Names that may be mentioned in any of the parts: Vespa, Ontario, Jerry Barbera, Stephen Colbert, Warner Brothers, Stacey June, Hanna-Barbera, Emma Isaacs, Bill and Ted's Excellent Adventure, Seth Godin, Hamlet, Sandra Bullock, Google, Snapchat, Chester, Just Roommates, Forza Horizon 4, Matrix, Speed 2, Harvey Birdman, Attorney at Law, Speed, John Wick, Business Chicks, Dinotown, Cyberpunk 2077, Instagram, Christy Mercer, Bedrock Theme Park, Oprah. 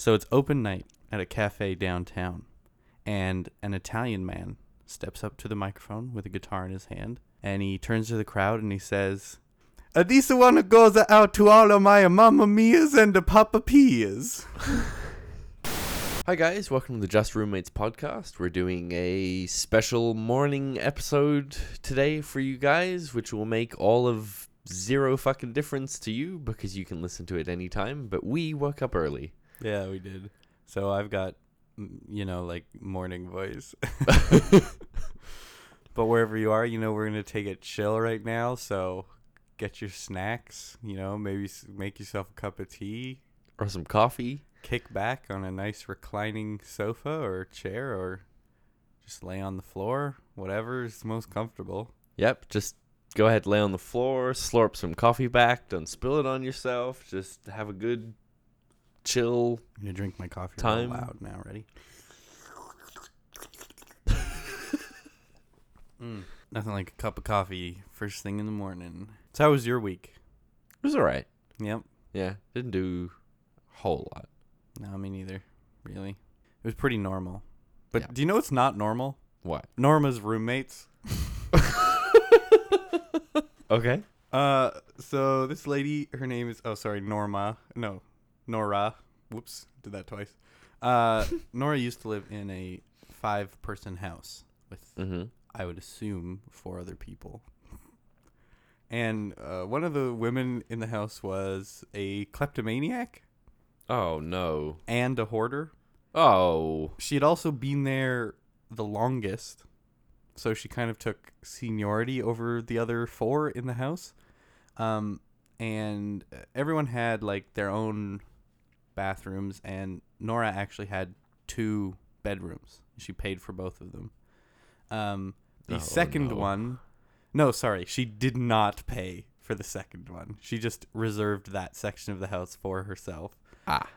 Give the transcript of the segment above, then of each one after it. So it's open night at a cafe downtown, and an Italian man steps up to the microphone with a guitar in his hand, and he turns to the crowd and he says, "Adesso wanna goes out to all of my mamma mias and the papa pias." Hi guys, welcome to the Just Roommates podcast. We're doing a special morning episode today for you guys, which will make all of zero fucking difference to you because you can listen to it anytime, but we woke up early. Yeah, we did. So I've got, you know, like morning voice. But wherever you are, you know, we're going to take it chill right now, so get your snacks, you know, maybe make yourself a cup of tea. Or some coffee. Kick back on a nice reclining sofa or chair, or just lay on the floor, whatever is most comfortable. Yep, just go ahead, lay on the floor, slurp some coffee back, don't spill it on yourself, just have a good chill. I'm gonna drink my coffee time. Real loud now, ready? Nothing like a cup of coffee first thing in the morning. So how was your week? It was alright. Yep. Yeah, didn't do a whole lot. No, me neither, really. It was pretty normal. But yeah. Do you know what's not normal? What? Norma's roommates. Okay. So this lady, her name is, Nora. Whoops, did that twice. Nora used to live in a 5-person house with, I would assume, 4 other people. And one of the women in the house was a kleptomaniac. Oh, no. And a hoarder. Oh. She had also been there the longest, so she kind of took seniority over the other 4 in the house. And everyone had, like, their own bathrooms, and Nora actually had 2 bedrooms. She paid for both of them. She did not pay for the second one. She just reserved that section of the house for herself.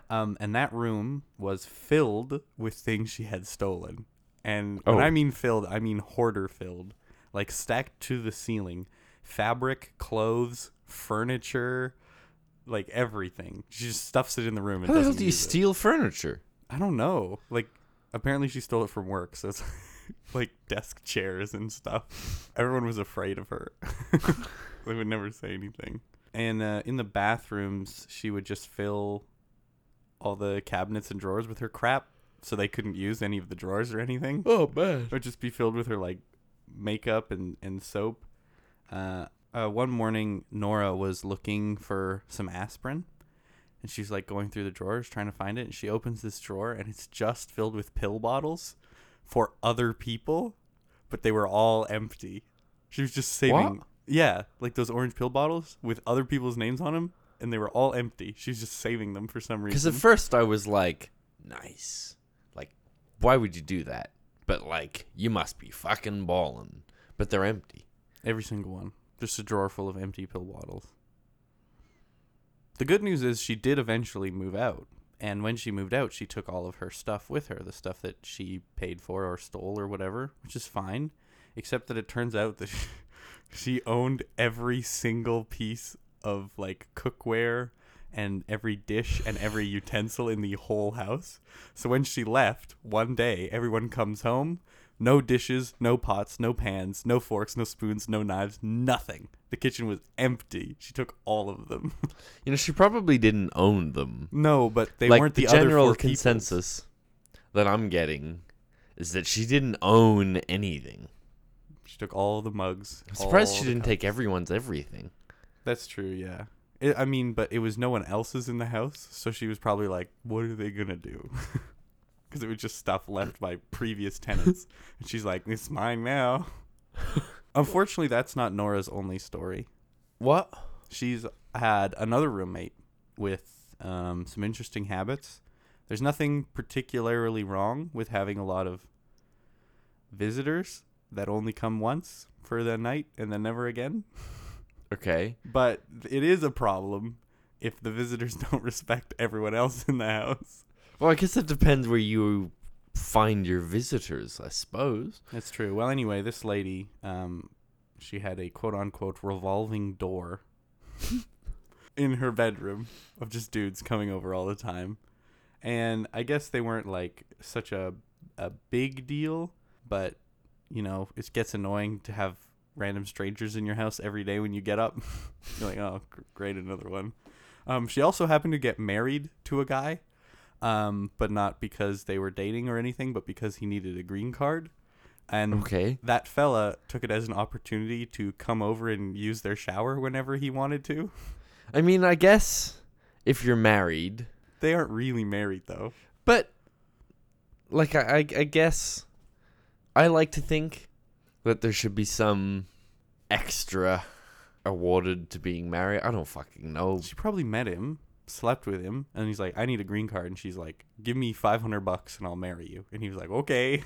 And that room was filled with things she had stolen. And when I mean filled, I mean hoarder filled. Like stacked to the ceiling. Fabric, clothes, furniture, like everything. She just stuffs it in the room. How the hell do you steal furniture? I don't know. Like, apparently she stole it from work, so it's like desk chairs and stuff. Everyone was afraid of her. They would never say anything. And in the bathrooms, she would just fill all the cabinets and drawers with her crap, so they couldn't use any of the drawers or anything. Oh, man. Or just be filled with her, like, makeup and soap. One morning, Nora was looking for some aspirin, and she's, like, going through the drawers trying to find it, and she opens this drawer, and it's just filled with pill bottles for other people, but they were all empty. She was just saving... What? Yeah, like those orange pill bottles with other people's names on them, and they were all empty. She's just saving them for some reason. Because at first I was like, nice. Like, why would you do that? But, like, you must be fucking ballin'. But they're empty. Every single one. Just a drawer full of empty pill bottles. The good news is she did eventually move out. And when she moved out, she took all of her stuff with her. The stuff that she paid for or stole or whatever, which is fine. Except that it turns out that she owned every single piece of, like, cookware and every dish and every utensil in the whole house. So when she left, one day, everyone comes home, no dishes, no pots, no pans, no forks, no spoons, no knives, nothing. The kitchen was empty. She took all of them. You know, she probably didn't own them. No, but they weren't the other 4 people. Like, the general consensus that I'm getting is that she didn't own anything. She took all the mugs. I'm surprised she didn't take everyone's everything. That's true, yeah. But it was no one else's in the house, so she was probably like, what are they going to do? Because it was just stuff left by previous tenants. And she's like, it's mine now. Unfortunately, that's not Nora's only story. What? She's had another roommate with some interesting habits. There's nothing particularly wrong with having a lot of visitors that only come once for the night and then never again. Okay. But it is a problem if the visitors don't respect everyone else in the house. Well, I guess it depends where you find your visitors, I suppose. That's true. Well, anyway, this lady, she had a quote-unquote revolving door in her bedroom of just dudes coming over all the time. And I guess they weren't like such a big deal, but you know, it gets annoying to have random strangers in your house every day when you get up. You're like, oh, great, another one. She also happened to get married to a guy, but not because they were dating or anything, but because he needed a green card. And that fella took it as an opportunity to come over and use their shower whenever he wanted to. I mean, I guess if you're married. They aren't really married, though. But, like, I guess I like to think that there should be some extra awarded to being married. I don't fucking know. She probably met him, slept with him, and he's like, I need a green card. And she's like, give me $500 and I'll marry you. And he was like, okay.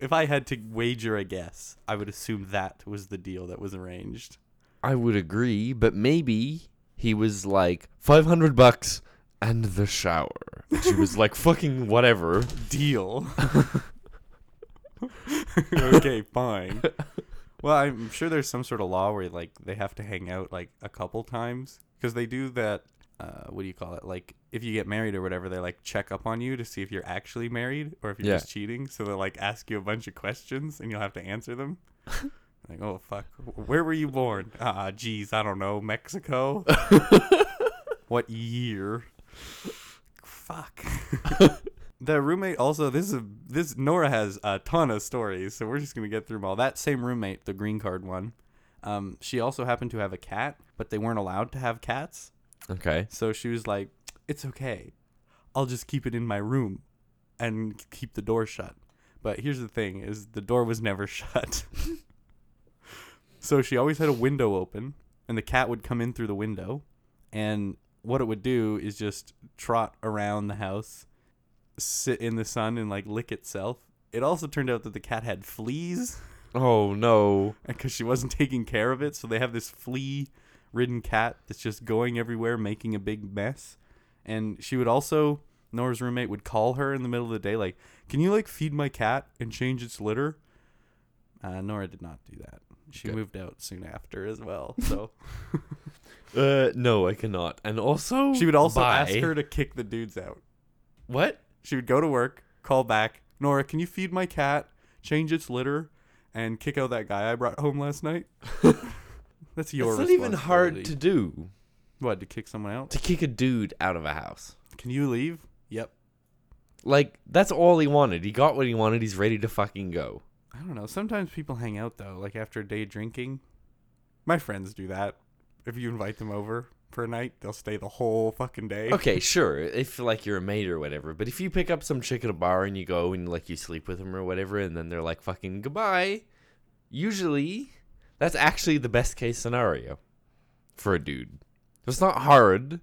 If I had to wager a guess, I would assume that was the deal that was arranged. I would agree, but maybe he was like, $500 and the shower. And she was like, fucking whatever. Deal. Okay, fine. Well, I'm sure there's some sort of law where like they have to hang out like a couple times, because they do that. What do you call it? Like if you get married or whatever, they like check up on you to see if you're actually married or if you're just cheating. So they like ask you a bunch of questions and you'll have to answer them. Like, oh fuck, where were you born? Geez, I don't know, Mexico. What year? Fuck. The roommate also, this Nora has a ton of stories, so we're just going to get through them all. That same roommate, the green card one, she also happened to have a cat, but they weren't allowed to have cats. Okay. So she was like, it's okay. I'll just keep it in my room and keep the door shut. But here's the thing, is the door was never shut. So she always had a window open, and the cat would come in through the window, and what it would do is just trot around the house, sit in the sun and like lick itself. It also turned out that the cat had fleas. Oh no. Because she wasn't taking care of it, so they have this flea ridden cat that's just going everywhere making a big mess. And she would also, Nora's roommate would call her in the middle of the day like, can you like feed my cat and change its litter? Nora did not do that. She moved out soon after as well, so no, I cannot. And also she would also ask her to kick the dudes out. What? She would go to work, call back, Nora, can you feed my cat, change its litter, and kick out that guy I brought home last night? That's your responsibility. It's not even hard to do. What, to kick someone out? To kick a dude out of a house. Can you leave? Yep. Like, that's all he wanted. He got what he wanted. He's ready to fucking go. I don't know. Sometimes people hang out, though, like after a day drinking. My friends do that. If you invite them over for a night, they'll stay the whole fucking day. Okay, sure, if like you're a mate or whatever, but if you pick up some chick at a bar and you go and like you sleep with them or whatever, and then they're like fucking goodbye, usually that's actually the best case scenario for a dude. It's not hard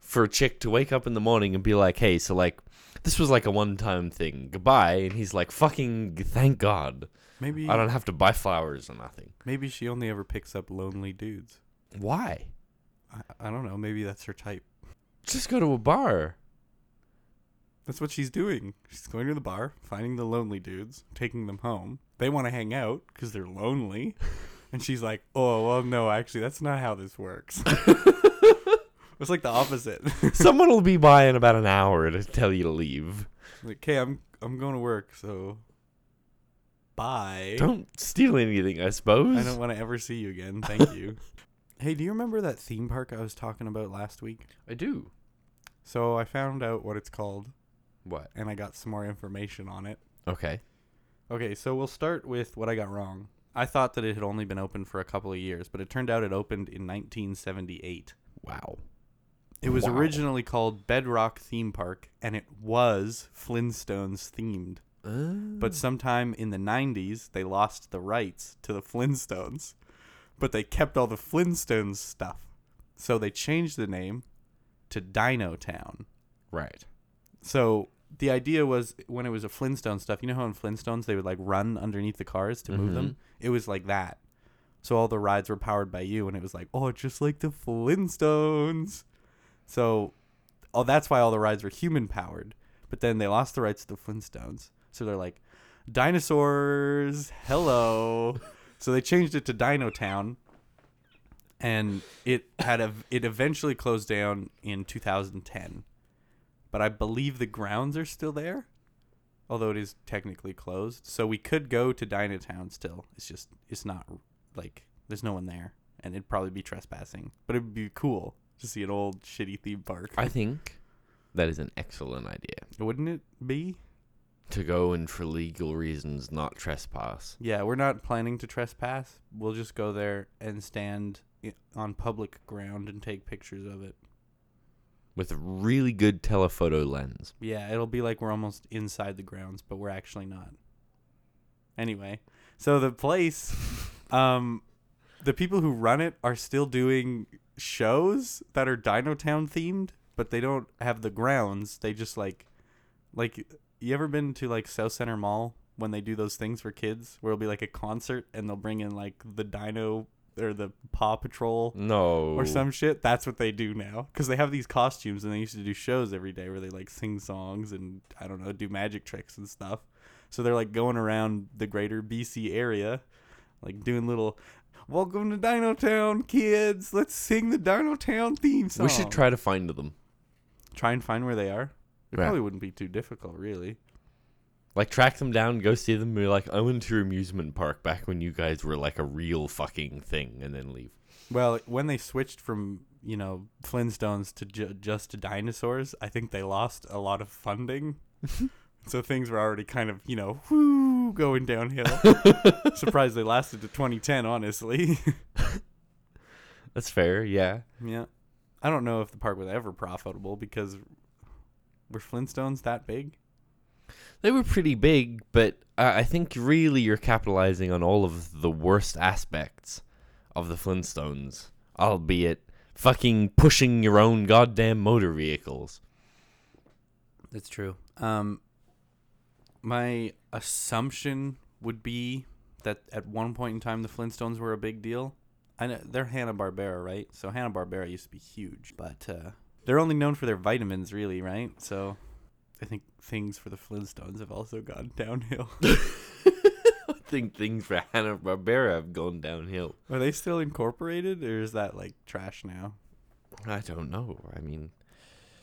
for a chick to wake up in the morning and be like, hey, so like this was like a one-time thing, goodbye. And he's like, fucking thank God, maybe I don't have to buy flowers or nothing. Maybe she only ever picks up lonely dudes. Why? I don't know. Maybe that's her type. Just go to a bar. That's what she's doing. She's going to the bar, finding the lonely dudes, taking them home. They want to hang out because they're lonely. And she's like, oh, well, no, actually, that's not how this works. It's like the opposite. Someone will be by in about an hour to tell you to leave. Like, okay, I'm going to work, so bye. Don't steal anything, I suppose. I don't want to ever see you again. Thank you. Hey, do you remember that theme park I was talking about last week? I do. So I found out what it's called. What? And I got some more information on it. Okay. Okay, so we'll start with what I got wrong. I thought that it had only been open for a couple of years, but it turned out it opened in 1978. Wow. It was originally called Bedrock Theme Park, and it was Flintstones themed. Oh. But sometime in the 90s, they lost the rights to the Flintstones. But they kept all the Flintstones stuff. So they changed the name to Dinotown. Right. So the idea was, when it was a Flintstone stuff, you know how in Flintstones they would like run underneath the cars to move them? It was like that. So all the rides were powered by you, and it was like, oh, just like the Flintstones. So that's why all the rides were human powered. But then they lost the rights to the Flintstones. So they're like, dinosaurs, hello. So they changed it to Dinotown, and it eventually closed down in 2010. But but I believe the grounds are still there, although it is technically closed. So we could go to Dinotown still. It's just, it's not like there's no one there, and it'd probably be trespassing, but it would be cool to see an old shitty theme park. I think that is an excellent idea. Wouldn't it be? To go and for legal reasons not trespass. Yeah, we're not planning to trespass. We'll just go there and stand on public ground and take pictures of it. With a really good telephoto lens. Yeah, it'll be like we're almost inside the grounds, but we're actually not. Anyway, so the place, the people who run it are still doing shows that are Dinotown themed, but they don't have the grounds. They just like... You ever been to, like, South Center Mall when they do those things for kids where it'll be, like, a concert and they'll bring in, like, the Dino or the Paw Patrol or some shit? That's what they do now because they have these costumes and they used to do shows every day where they, like, sing songs and, I don't know, do magic tricks and stuff. So they're, like, going around the greater BC area, like, doing little... Welcome to Dinotown, kids. Let's sing the Dinotown theme song. We should try to find them. Try and find where they are? It probably wouldn't be too difficult, really. Like, track them down, go see them, and be like, I went to your amusement park back when you guys were, like, a real fucking thing, and then leave. Well, when they switched from, you know, Flintstones to just to dinosaurs, I think they lost a lot of funding. So things were already kind of, you know, going downhill. Surprised they lasted to 2010, honestly. That's fair, yeah. Yeah. I don't know if the park was ever profitable, because... Were Flintstones that big? They were pretty big, but I think really you're capitalizing on all of the worst aspects of the Flintstones, albeit fucking pushing your own goddamn motor vehicles. That's true. My assumption would be that at one point in time the Flintstones were a big deal. I know they're Hanna-Barbera, right? So Hanna-Barbera used to be huge, but... They're only known for their vitamins, really, right? So I think things for the Flintstones have also gone downhill. I think things for Hanna-Barbera have gone downhill. Are they still incorporated, or is that, like, trash now? I don't know. I mean...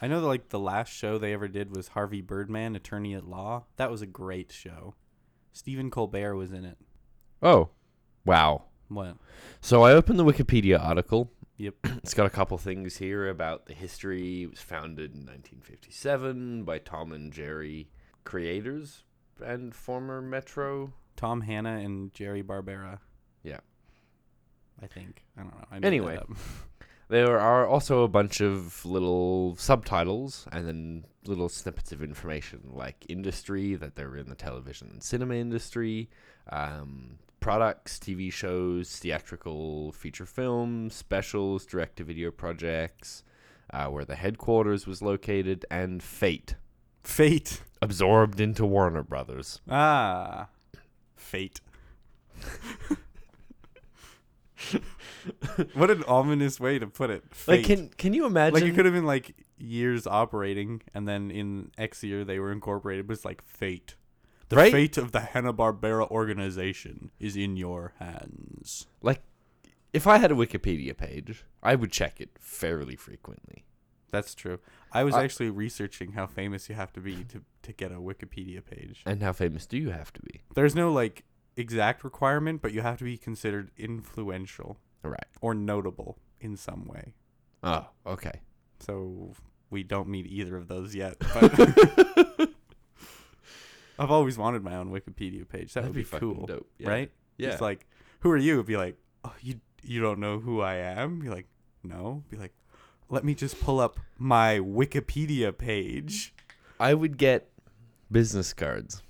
I know that, like, the last show they ever did was Harvey Birdman, Attorney at Law. That was a great show. Stephen Colbert was in it. Oh. Wow. What? So I opened the Wikipedia article... Yep. It's got a couple things here about the history. It was founded in 1957 by Tom and Jerry, creators and former Metro. Tom Hanna and Jerry Barbera. Yeah. I think. I don't know. Anyway, there are also a bunch of little subtitles and then little snippets of information like industry, that they're in the television and cinema industry, products, TV shows, theatrical feature films, specials, direct-to-video projects, where the headquarters was located, and Fate. Fate. Absorbed into Warner Brothers. Ah. Fate. What an ominous way to put it. Fate. Like, can you imagine? Like, it could have been, like, years operating, and then in X year they were incorporated, but it's like Fate. The fate of the Hanna-Barbera organization is in your hands. Like, if I had a Wikipedia page, I would check it fairly frequently. That's true. I was actually researching how famous you have to be to get a Wikipedia page. And how famous do you have to be? There's no, like, exact requirement, but you have to be considered influential. Right. Or notable in some way. Oh, okay. So we don't meet either of those yet. But... I've always wanted my own Wikipedia page. That'd be cool, dope. Yeah. Right? Yeah. It's like, who are you? It'd be like, oh, you don't know who I am? Be like, no. Be like, let me just pull up my Wikipedia page. I would get business cards,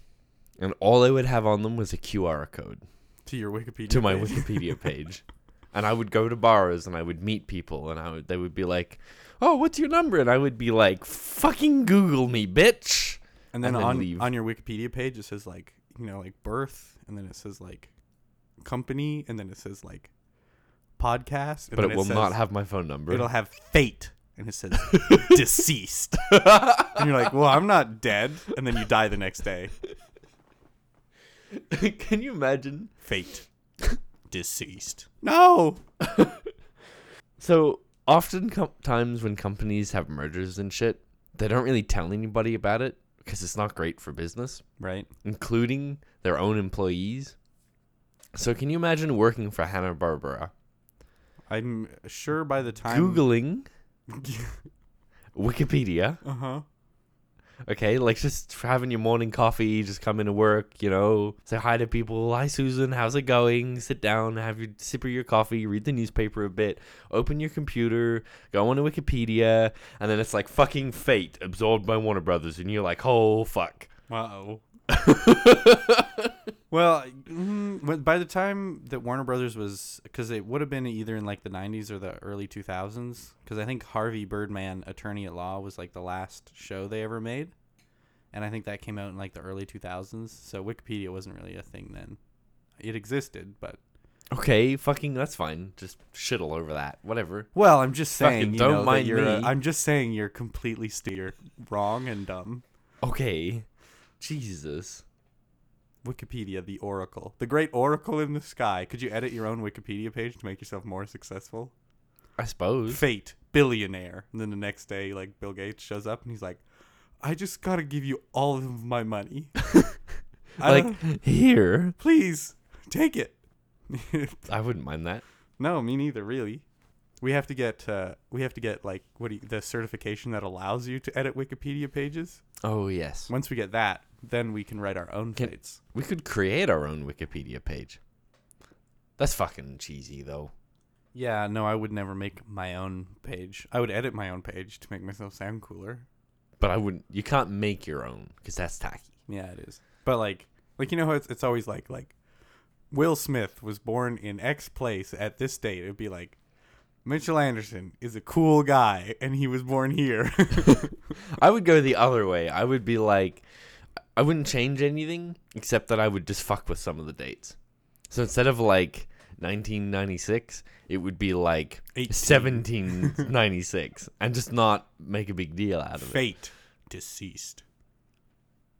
and all I would have on them was a QR code to your Wikipedia. To my Wikipedia page, and I would go to bars and I would meet people, and they would be like, oh, what's your number? And I would be like, fucking Google me, bitch. And then on your Wikipedia page, it says, like, you know, like, birth, and then it says, like, company, and then it says, like, podcast. But it will not have my phone number. It'll have Fate, and it says deceased. And you're like, well, I'm not dead. And then you die the next day. Can you imagine? Fate. Deceased. No. So often times when companies have mergers and shit, They don't really tell anybody about it because it's not great for business. Right. Including their own employees. So can you imagine working for Hanna-Barbera? I'm sure by the time... Googling Wikipedia. Uh-huh. Okay, like just having your morning coffee, just come into work, you know, say hi to people. Hi, Susan. How's it going? Sit down, have your sip of your coffee, read the newspaper a bit, open your computer, go on to Wikipedia. And then it's like fucking Fate absorbed by Warner Brothers. And you're like, oh, fuck. Uh-oh. Well, by the time that Warner Brothers was, because it would have been either in like the 90s or the early 2000s, because I think Harvey Birdman, Attorney at Law, was like the last show they ever made. And I think that came out in like the early 2000s. So Wikipedia wasn't really a thing then. It existed, but. Okay, fucking, that's fine. Just shit all over that. Whatever. Well, I'm just saying, you don't mind me. I'm just saying you're completely you're wrong and dumb. Okay. Jesus. Wikipedia, the oracle. The great oracle in the sky. Could you edit your own Wikipedia page to make yourself more successful? I suppose. Fate, billionaire. And then the next day, like, Bill Gates shows up and he's like, I just gotta give you all of my money. Like, here. Please, take it. I wouldn't mind that. No, me neither, really. We have to get like the certification that allows you to edit Wikipedia pages. Oh yes. Once we get that, then we can write our own plates. We could create our own Wikipedia page. That's fucking cheesy though. Yeah, no, I would never make my own page. I would edit my own page to make myself sound cooler. But I wouldn't. You can't make your own because that's tacky. Yeah, it is. But like you know how it's always like Will Smith was born in X place at this date. It'd be like. Mitchell Anderson is a cool guy, and he was born here. I would go the other way. I would be like, I wouldn't change anything, except that I would just fuck with some of the dates. So instead of, like, 1996, it would be, like, 1796, and just not make a big deal out of it. Fate. Deceased.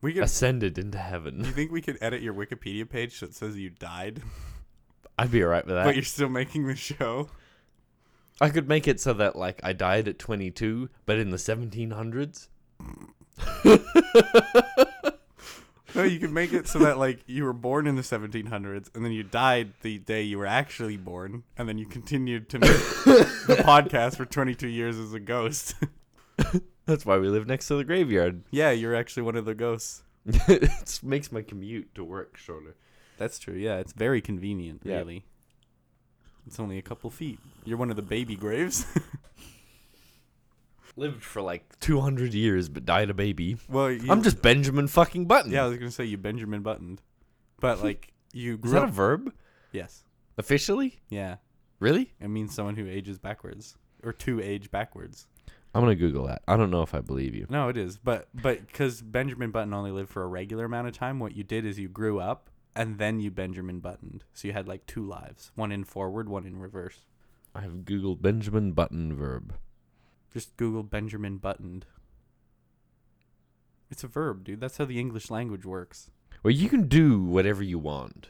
We could, ascended into heaven. Do you think we could edit your Wikipedia page that says you died? I'd be all right with that. But you're still making the show? I could make it so that, like, I died at 22, but in the 1700s. No, you could make it so that, like, you were born in the 1700s, and then you died the day you were actually born, and then you continued to make the podcast for 22 years as a ghost. That's why we live next to the graveyard. Yeah, you're actually one of the ghosts. It makes my commute to work shorter. That's true, yeah. It's very convenient, yeah. Really. It's only a couple feet. You're one of the baby graves. Lived for like 200 years, but died a baby. Well, I'm just Benjamin fucking Button. Yeah, I was going to say you Benjamin Buttoned. But like you grew up. Is that a verb? Yes. Officially? Yeah. Really? It means someone who ages backwards. Or to age backwards. I'm going to Google that. I don't know if I believe you. No, it is. But because Benjamin Button only lived for a regular amount of time, what you did is you grew up. And then you Benjamin Buttoned. So you had like two lives. One in forward, one in reverse. I have Googled Benjamin Button verb. Just Google Benjamin Buttoned. It's a verb, dude. That's how the English language works. Well, you can do whatever you want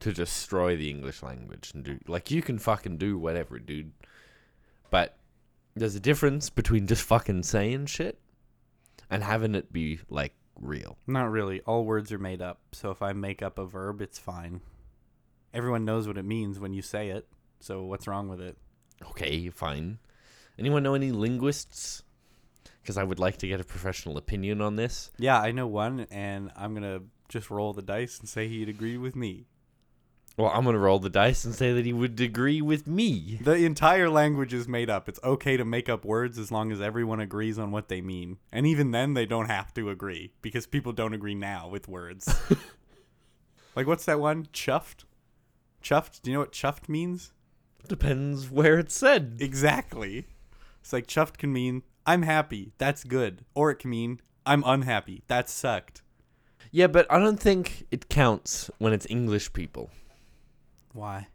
to destroy the English language. And do like, you can fucking do whatever, dude. But there's a difference between just fucking saying shit and having it be like, real. Not really. All words are made up. So if I make up a verb, it's fine. Everyone knows what it means when you say it. So what's wrong with it? Okay, fine. Anyone know any linguists? Because I would like to get a professional opinion on this. Yeah, I know one, and I'm going to just roll the dice and say he'd agree with me. Well, I'm going to roll the dice and say that he would agree with me. The entire language is made up. It's okay to make up words as long as everyone agrees on what they mean. And even then, they don't have to agree because people don't agree now with words. Like, what's that one? Chuffed? Chuffed? Do you know what chuffed means? Depends where it's said. Exactly. It's like chuffed can mean, I'm happy. That's good. Or it can mean, I'm unhappy. That sucked. Yeah, but I don't think it counts when it's English people. Why?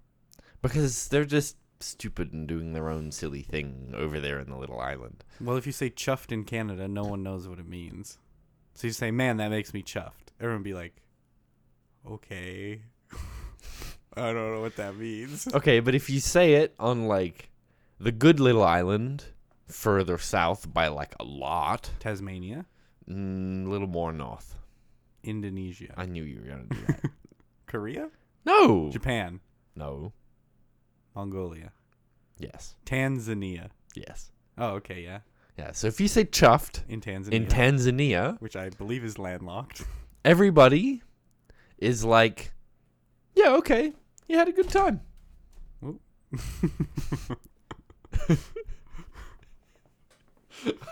Because they're just stupid and doing their own silly thing over there in the little island. Well, if you say chuffed in Canada, no one knows what it means. So you say, man, that makes me chuffed. Everyone would be like, okay. I don't know what that means. Okay, but if you say it on, like, the good little island further south by like a lot. Tasmania? A little more north. Indonesia. I knew you were going to do that. Korea? No. Japan? No. Mongolia? Yes. Tanzania? Yes. Oh, okay, yeah. Yeah, so if you say chuffed in Tanzania, which I believe is landlocked, everybody is like, yeah, okay, you had a good time.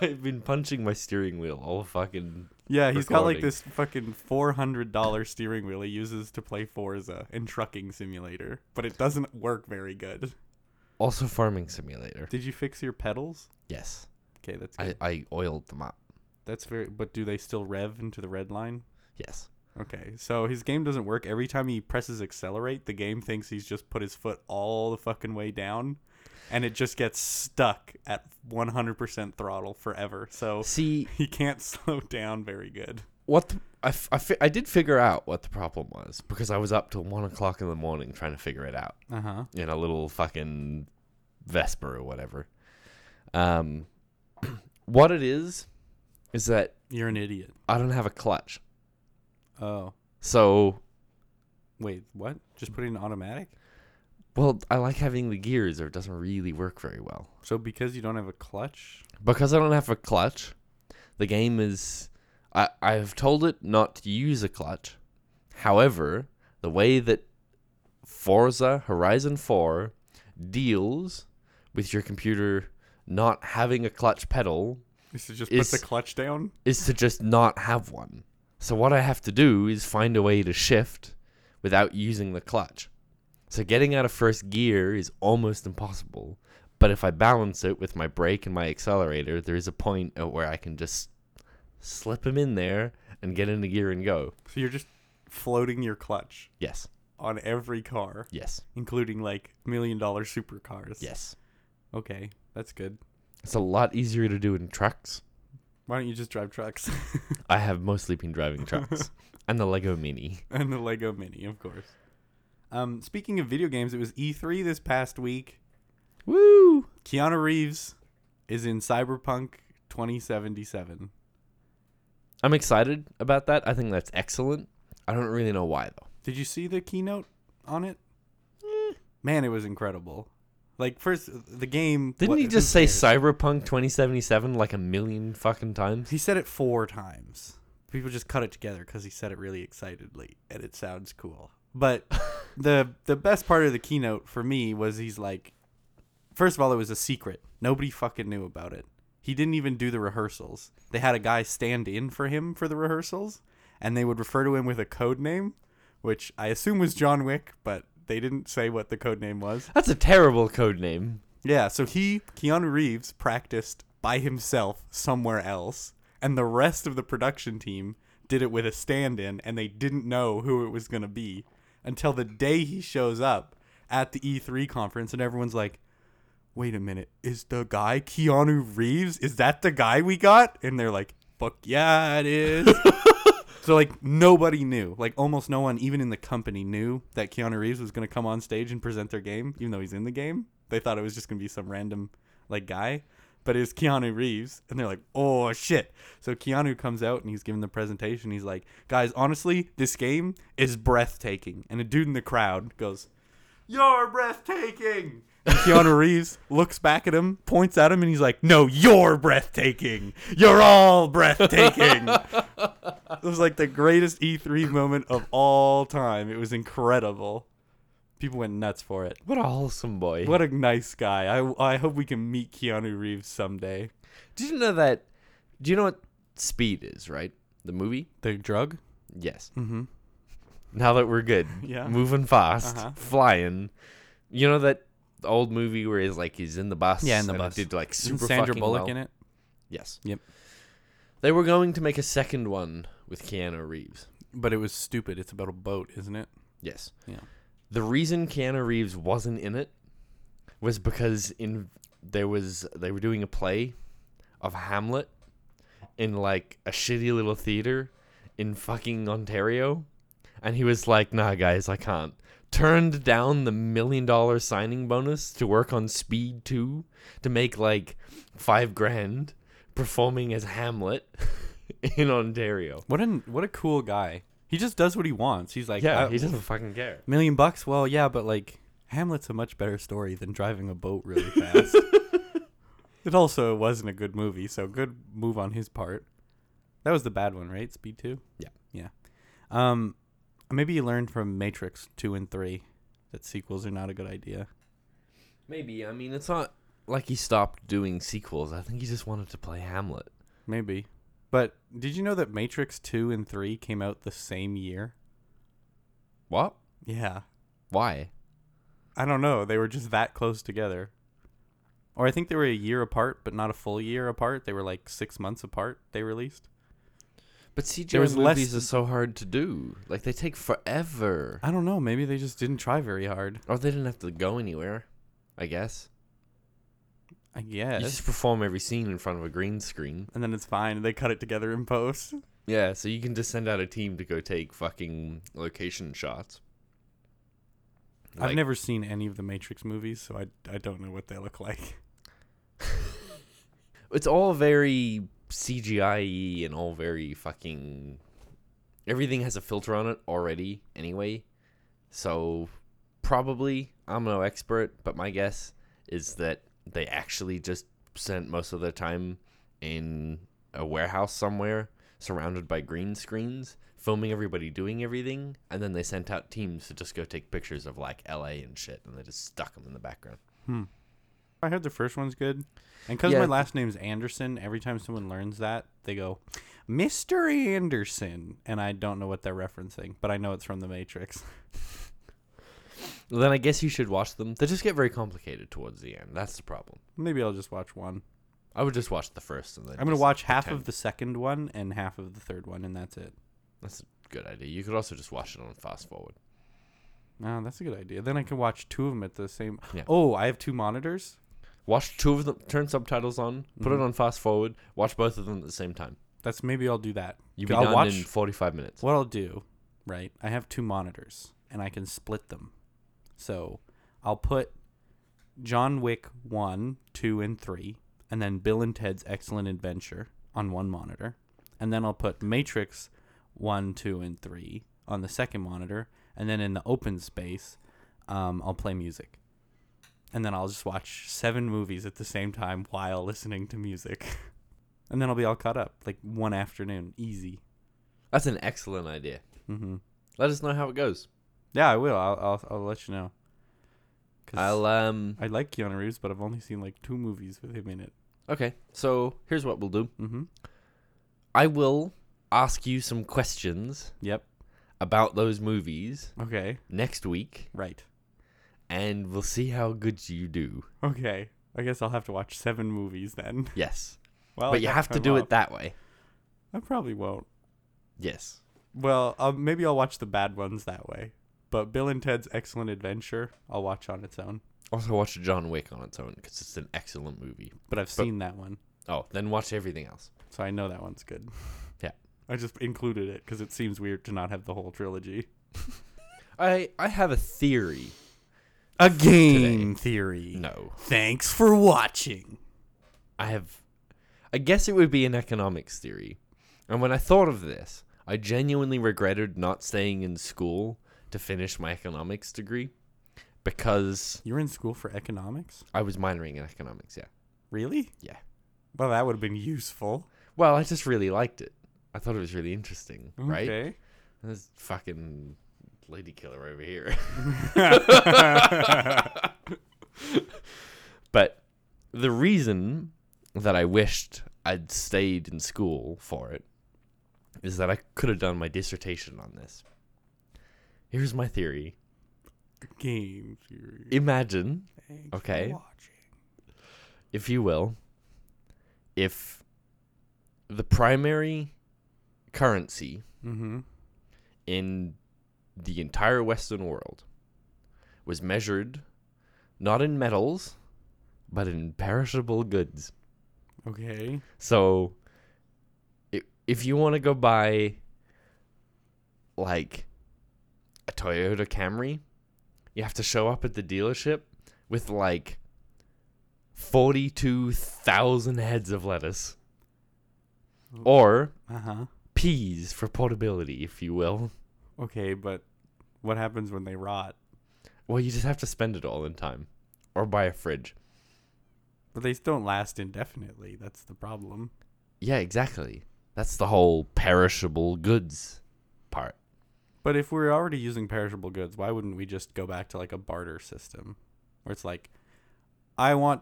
I've been punching my steering wheel all fucking. Yeah, he's got like this fucking $400 steering wheel he uses to play Forza and Trucking Simulator, but it doesn't work very good. Also, Farming Simulator. Did you fix your pedals? Yes. Okay, that's good. I oiled them up. That's very. But do they still rev into the red line? Yes. Okay, so his game doesn't work. Every time he presses accelerate, the game thinks he's just put his foot all the fucking way down, and it just gets stuck at 100% throttle forever. So he can't slow down very good. I did figure out what the problem was, because I was up till 1 o'clock in the morning trying to figure it out. Uh-huh. In a little fucking Vespa or whatever. What it is that... You're an idiot. I don't have a clutch. Oh. So... Wait, what? Just put it in automatic? Well, I like having the gears, or it doesn't really work very well. So because you don't have a clutch? Because I don't have a clutch, the game is... I have told it not to use a clutch. However, the way that Forza Horizon 4 deals with your computer not having a clutch pedal is to just put the clutch down? Is to just not have one. So what I have to do is find a way to shift without using the clutch. So getting out of first gear is almost impossible. But if I balance it with my brake and my accelerator, there is a point at where I can just slip him in there and get into gear and go. So you're just floating your clutch? Yes. On every car? Yes. Including like $1 million supercars? Yes. Okay, that's good. It's a lot easier to do in trucks. Why don't you just drive trucks? I have mostly been driving trucks. And the Lego Mini. And the Lego Mini, of course. Speaking of video games, it was E3 this past week. Woo! Keanu Reeves is in Cyberpunk 2077. I'm excited about that. I think that's excellent. I don't really know why, though. Did you see the keynote on it? Man, it was incredible. Like, first, the game... Didn't he just say Cyberpunk 2077 like 1 million fucking times? He said it 4 times. People just cut it together because he said it really excitedly, and it sounds cool. But the best part of the keynote for me was he's like... First of all, it was a secret. Nobody fucking knew about it. He didn't even do the rehearsals. They had a guy stand in for him for the rehearsals, and they would refer to him with a code name, which I assume was John Wick, but they didn't say what the code name was. That's a terrible code name. Yeah, so Keanu Reeves, practiced by himself somewhere else, and the rest of the production team did it with a stand-in, and they didn't know who it was going to be until the day he shows up at the E3 conference, and everyone's like, wait a minute, is the guy Keanu Reeves? Is that the guy we got? And they're like, fuck yeah, it is. So, like, nobody knew. Like, almost no one, even in the company, knew that Keanu Reeves was going to come on stage and present their game, even though he's in the game. They thought it was just going to be some random, like, guy. But it's Keanu Reeves. And they're like, oh, shit. So Keanu comes out and he's giving the presentation. He's like, guys, honestly, this game is breathtaking. And a dude in the crowd goes, you're breathtaking. And Keanu Reeves looks back at him, points at him, and he's like, no, you're breathtaking. You're all breathtaking. It was like the greatest E3 moment of all time. It was incredible. People went nuts for it. What a wholesome boy. What a nice guy. I hope we can meet Keanu Reeves someday. Did you know that? Do you know what Speed is, right? The movie? The drug? Yes. Mm-hmm. Now that we're good. Yeah. Moving fast. Uh-huh. Flying. You know that old movie where he's like he's in the bus. Yeah, in the bus. Did like super Sandra Bullock in it. Yes. Yep. They were going to make a second one with Keanu Reeves, but it was stupid. It's about a boat, isn't it? Yes. Yeah. The reason Keanu Reeves wasn't in it was because they were doing a play of Hamlet in like a shitty little theater in fucking Ontario, and he was like, "Nah, guys, I can't." turned down the $1 million signing bonus to work on Speed 2 to make like $5,000 performing as Hamlet in Ontario. What a cool guy. He just does what he wants. He's like, yeah, he doesn't fucking care. $1 million? Well, yeah, but like Hamlet's a much better story than driving a boat really fast. It also wasn't a good movie, so good move on his part. That was the bad one, right? Speed 2? Yeah. Yeah. Maybe you learned from Matrix 2 and 3 that sequels are not a good idea. Maybe. I mean, it's not like he stopped doing sequels. I think he just wanted to play Hamlet. Maybe. But did you know that Matrix 2 and 3 came out the same year? What? Yeah. Why? I don't know. They were just that close together. Or I think they were a year apart, but not a full year apart. They were like 6 months apart, they released. But CGI movies are so hard to do. Like, they take forever. I don't know. Maybe they just didn't try very hard. Or they didn't have to go anywhere, I guess. I guess. You just perform every scene in front of a green screen. And then it's fine. They cut it together in post. Yeah, so you can just send out a team to go take fucking location shots. Like, I've never seen any of the Matrix movies, so I don't know what they look like. It's all very CGI-y and all very fucking... Everything has a filter on it already anyway. So probably, I'm no expert, but my guess is that they actually just spent most of their time in a warehouse somewhere surrounded by green screens, filming everybody doing everything, and then they sent out teams to just go take pictures of, like, LA and shit, and they just stuck them in the background. I heard the first one's good. And because my last name's Anderson, every time someone learns that, they go, Mr. Anderson. And I don't know what they're referencing, but I know it's from The Matrix. Well, then I guess you should watch them. They just get very complicated towards the end. That's the problem. Maybe I'll just watch one. I would just watch the first. And then I'm going to watch half of the second one and half of the third one, and that's it. That's a good idea. You could also just watch it on fast forward. No, that's a good idea. Then I can watch two of them at the same... Yeah. Oh, I have two monitors? Watch two of them, turn subtitles on, put it on fast forward, watch both of them at the same time. That's maybe I'll do that. You'll be done in 45 minutes. What I'll do, right, I have two monitors, and I can split them. So I'll put John Wick 1, 2, and 3, and then Bill and Ted's Excellent Adventure on one monitor. And then I'll put Matrix 1, 2, and 3 on the second monitor. And then in the open space, I'll play music. And then I'll just watch 7 movies at the same time while listening to music. And then I'll be all caught up, like one afternoon. Easy. That's an excellent idea. Mm-hmm. Let us know how it goes. Yeah, I will. I'll let you know. I like Keanu Reeves, but I've only seen like 2 movies with him in it. Okay, so here's what we'll do. Mm-hmm. I will ask you some questions. Yep. About those movies. Okay. Next week. Right. And we'll see how good you do. Okay. I guess I'll have to watch 7 movies then. Yes. Well, but you have to do it that way. I probably won't. Yes. Well, maybe I'll watch the bad ones that way. But Bill and Ted's Excellent Adventure, I'll watch on its own. Also watch John Wick on its own because it's an excellent movie. But I've seen that one. Oh, then watch everything else. So I know that one's good. Yeah. I just included it because it seems weird to not have the whole trilogy. I have a theory. A game theory. No. Thanks for watching. I guess it would be an economics theory. And when I thought of this, I genuinely regretted not staying in school to finish my economics degree because... You were in school for economics? I was minoring in economics, yeah. Really? Yeah. Well, that would have been useful. Well, I just really liked it. I thought it was really interesting, right? Okay. This fucking lady killer over here. But the reason that I wished I'd stayed in school for it is that I could have done my dissertation on this. Here's my theory. Game theory. Imagine, if you will, if the primary currency in the entire Western world was measured not in metals, but in perishable goods. Okay. So, if you want to go buy, like... Toyota Camry, You have to show up at the dealership with like 42,000 heads of lettuce. Or peas for potability, if you will. Okay, but what happens when they rot? Well, you just have to spend it all in time. Or buy a fridge. But they don't last indefinitely. That's the problem. Yeah, exactly. That's the whole perishable goods part. But if we're already using perishable goods, why wouldn't we just go back to like a barter system? Where it's like, I want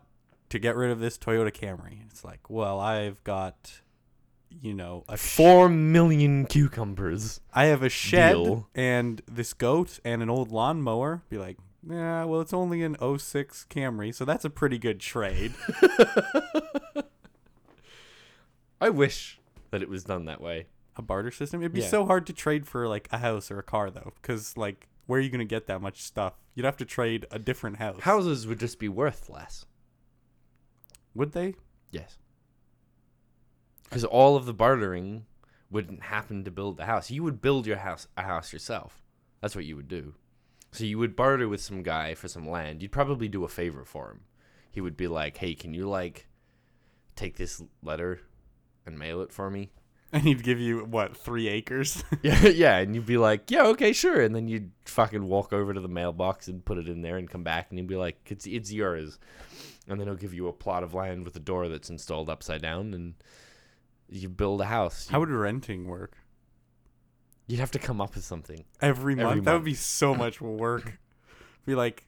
to get rid of this Toyota Camry. It's like, well, I've got, you know, a 4 million cucumbers. I have a shed deal. And this goat and an old lawnmower. Be like, yeah, well, it's only an 06 Camry, so that's a pretty good trade. I wish that it was done that way. A barter system? It'd be so hard to trade for, like, a house or a car, though, because, like, where are you going to get that much stuff? You'd have to trade a different house. Houses would just be worth less. Would they? Yes. Because all of the bartering wouldn't happen to build the house. You would build your house, a house yourself. That's what you would do. So you would barter with some guy for some land. You'd probably do a favor for him. He would be like, hey, can you, like, take this letter and mail it for me? And he'd give you, what, 3 acres? Yeah, and you'd be like, yeah, okay, sure. And then you'd fucking walk over to the mailbox and put it in there and come back, and he'd be like, it's yours. And then he'll give you a plot of land with a door that's installed upside down, and you build a house. How would renting work? You'd have to come up with something. Every month? That would be so much work. Be like,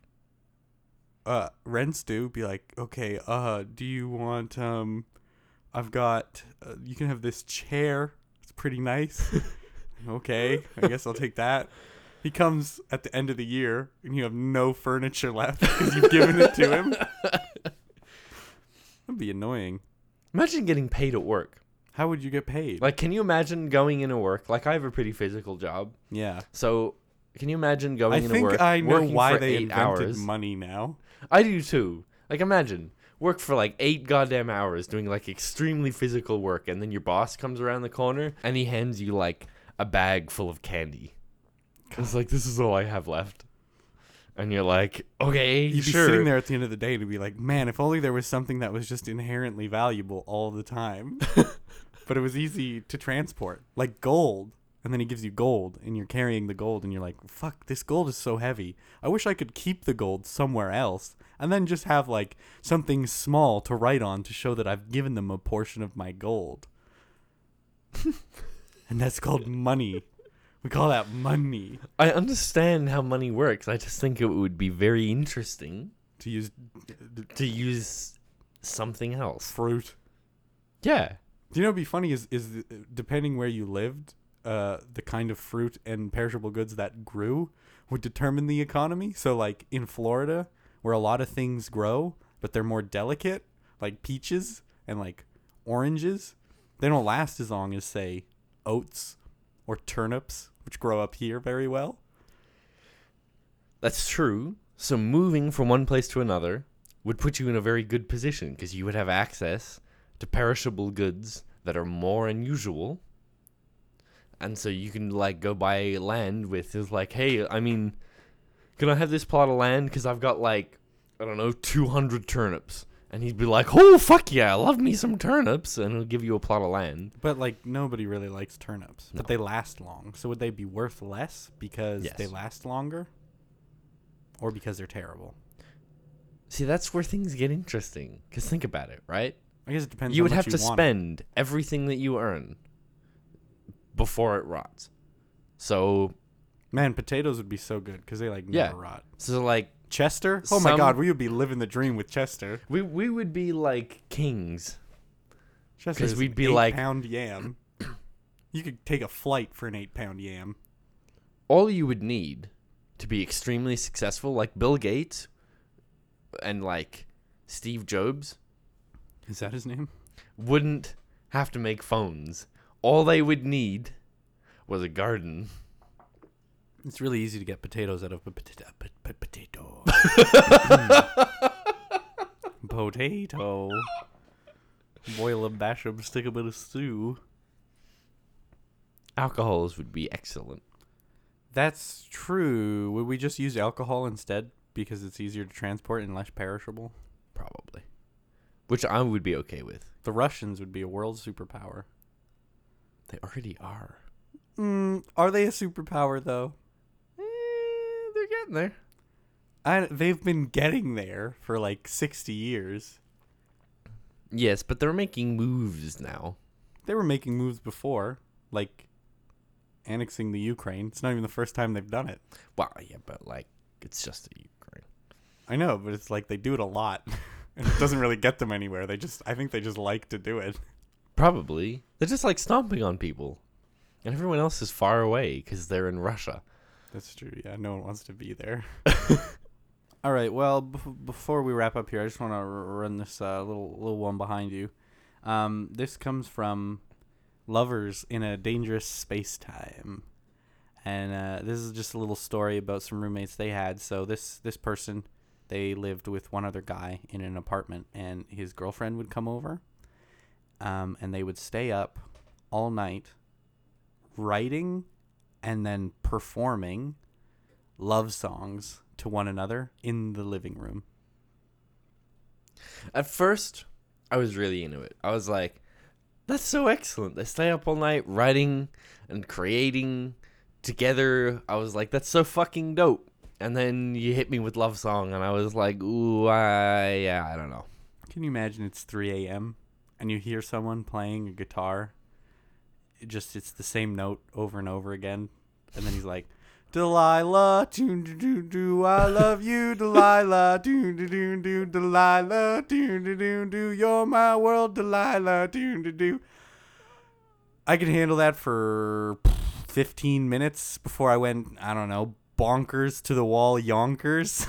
rents due. Be like, okay, do you want... I've got, you can have this chair. It's pretty nice. Okay, I guess I'll take that. He comes at the end of the year, and you have no furniture left because you've given it to him. That'd be annoying. Imagine getting paid at work. How would you get paid? Like, can you imagine going into work? Like, I have a pretty physical job. Yeah. So, can you imagine going into work? I think I know why they invented money now. I do, too. Like, imagine... Work for like 8 goddamn hours doing like extremely physical work, and then your boss comes around the corner and he hands you like a bag full of candy. It's like, this is all I have left. And you're like, okay, you'd sure. You'd be sitting there at the end of the day to be like, man, if only there was something that was just inherently valuable all the time. But it was easy to transport, like gold. And then he gives you gold, and you're carrying the gold, and you're like, fuck, this gold is so heavy. I wish I could keep the gold somewhere else, and then just have, like, something small to write on to show that I've given them a portion of my gold. And that's called money. We call that money. I understand how money works. I just think it would be very interesting to use something else. Fruit. Yeah. Do you know what would be funny is depending where you lived... the kind of fruit and perishable goods that grew would determine the economy. So, like, in Florida, where a lot of things grow, but they're more delicate, like peaches and, like, oranges, they don't last as long as, say, oats or turnips, which grow up here very well. That's true. So moving from one place to another would put you in a very good position because you would have access to perishable goods that are more unusual. And so you can, like, go buy land with, is like, hey, I mean, can I have this plot of land? Because I've got, like, I don't know, 200 turnips. And he'd be like, oh, fuck yeah, I love me some turnips. And he'll give you a plot of land. But, like, nobody really likes turnips. No. But they last long. So would they be worth less because they last longer? Or because they're terrible? See, that's where things get interesting. Because think about it, right? I guess it depends on what you want. You would have to spend everything that you earn before it rots. So, man, potatoes would be so good because they, like, never rot. So, like, Chester? Oh, my God, we would be living the dream with Chester. We would be, like, kings. Chester's we'd be like 8-pound yam. You could take a flight for an 8-pound yam. All you would need to be extremely successful, like Bill Gates and, like, Steve Jobs. Is that his name? Wouldn't have to make phones. All they would need was a garden. It's really easy to get potatoes out of a potato. Potato. Boil them, bash them, stick them in a stew. Alcohols would be excellent. That's true. Would we just use alcohol instead because it's easier to transport and less perishable? Probably. Which I would be okay with. The Russians would be a world superpower. They already are. Are they a superpower, though? They're getting there. They've been getting there for like 60 years. Yes, but they're making moves now. They were making moves before, like annexing the Ukraine. It's not even the first time they've done it. Well, yeah, but like, it's just the Ukraine. I know, but it's like they do it a lot. And it doesn't really get them anywhere. I think they just like to do it. Probably. They're just like stomping on people. And everyone else is far away because they're in Russia. That's true. Yeah, no one wants to be there. All right. Well, before we wrap up here, I just want to run this little one behind you. This comes from Lovers in a Dangerous Space Time. And this is just a little story about some roommates they had. So this person, they lived with one other guy in an apartment, and his girlfriend would come over, and they would stay up all night writing and then performing love songs to one another in the living room. At first, I was really into it. I was like, that's so excellent. They stay up all night writing and creating together. I was like, that's so fucking dope. And then you hit me with love song, and I was like, ooh, I don't know. Can you imagine it's 3 a.m. and you hear someone playing a guitar? It's the same note over and over again. And then he's like, Delilah, do do do do, I love you, Delilah, do do do do, Delilah, do do do do, you're my world, Delilah, do do do. I could handle that for 15 minutes before I went, I don't know, bonkers to the wall yonkers.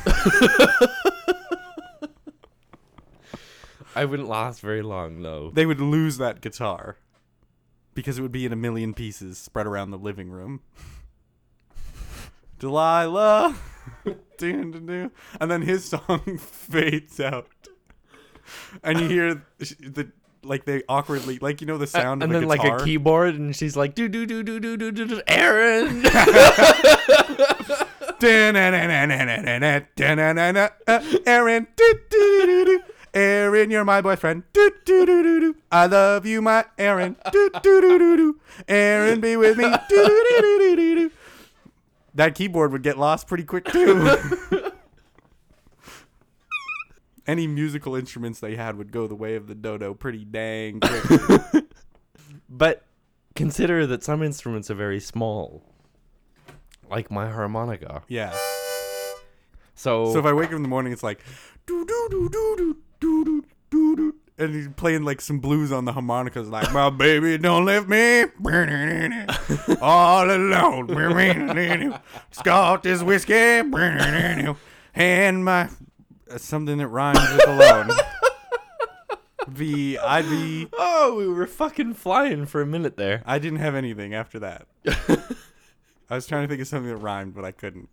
I wouldn't last very long, though. They would lose that guitar because it would be in a million pieces spread around the living room. Delilah. And then his song fades out and you hear the like they awkwardly, like, you know, the sound of the guitar. And then like a keyboard, and she's like, do do do do do do do do, Aaron. Aaron, do do do do, Aaron, you're my boyfriend. Do do do do do, I love you, my Aaron. Do do do do do, Aaron, be with me. Do do do do do. That keyboard would get lost pretty quick too. Any musical instruments they had would go the way of the dodo pretty dang quick. But consider that some instruments are very small. Like my harmonica. Yeah. So if I wake up in the morning, it's like do do do do do do do do, and he's playing like some blues on the harmonica, like my baby don't leave me all alone. Scott is whiskey and my something that rhymes with alone. Oh, we were fucking flying for a minute there. I didn't have anything after that. I was trying to think of something that rhymed, but I couldn't.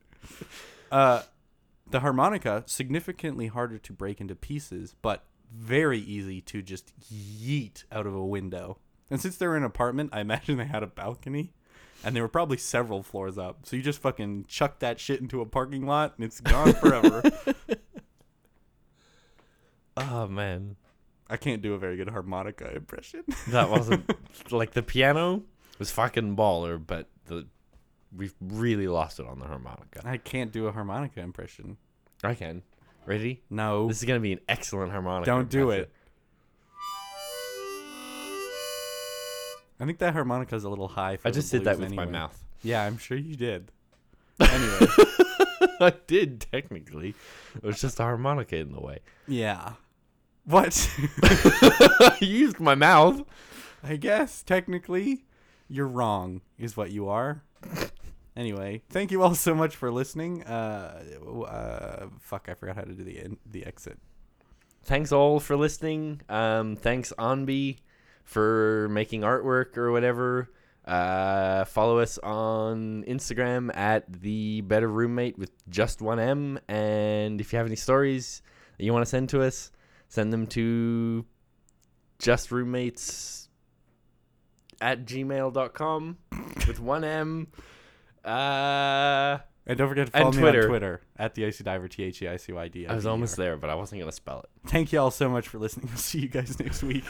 The harmonica, significantly harder to break into pieces, but very easy to just yeet out of a window. And since they were in an apartment, I imagine they had a balcony. And they were probably several floors up. So you just fucking chuck that shit into a parking lot, and it's gone forever. Oh, man. I can't do a very good harmonica impression. That wasn't... Like, the piano was fucking baller, but we've really lost it on the harmonica. I can't do a harmonica impression. I can. Ready? No. This is going to be an excellent harmonica impression. Don't do it. I think that harmonica is a little high for I just did that with my mouth. Yeah, I'm sure you did. Anyway. I did, technically. It was just a harmonica in the way. Yeah. What? I used my mouth. I guess, technically, you're wrong, is what you are. Anyway, thank you all so much for listening. Fuck, I forgot how to do the exit. Thanks all for listening. Thanks, Onbi, for making artwork or whatever. Follow us on Instagram at The Better Roommate with just one M. And if you have any stories that you want to send to us, send them to justroomates@gmail.com with one M. And don't forget to follow me on Twitter at the Icy Diver, THEICYDIVER. I was almost there, but I wasn't going to spell it. Thank you all so much for listening. We'll see you guys next week.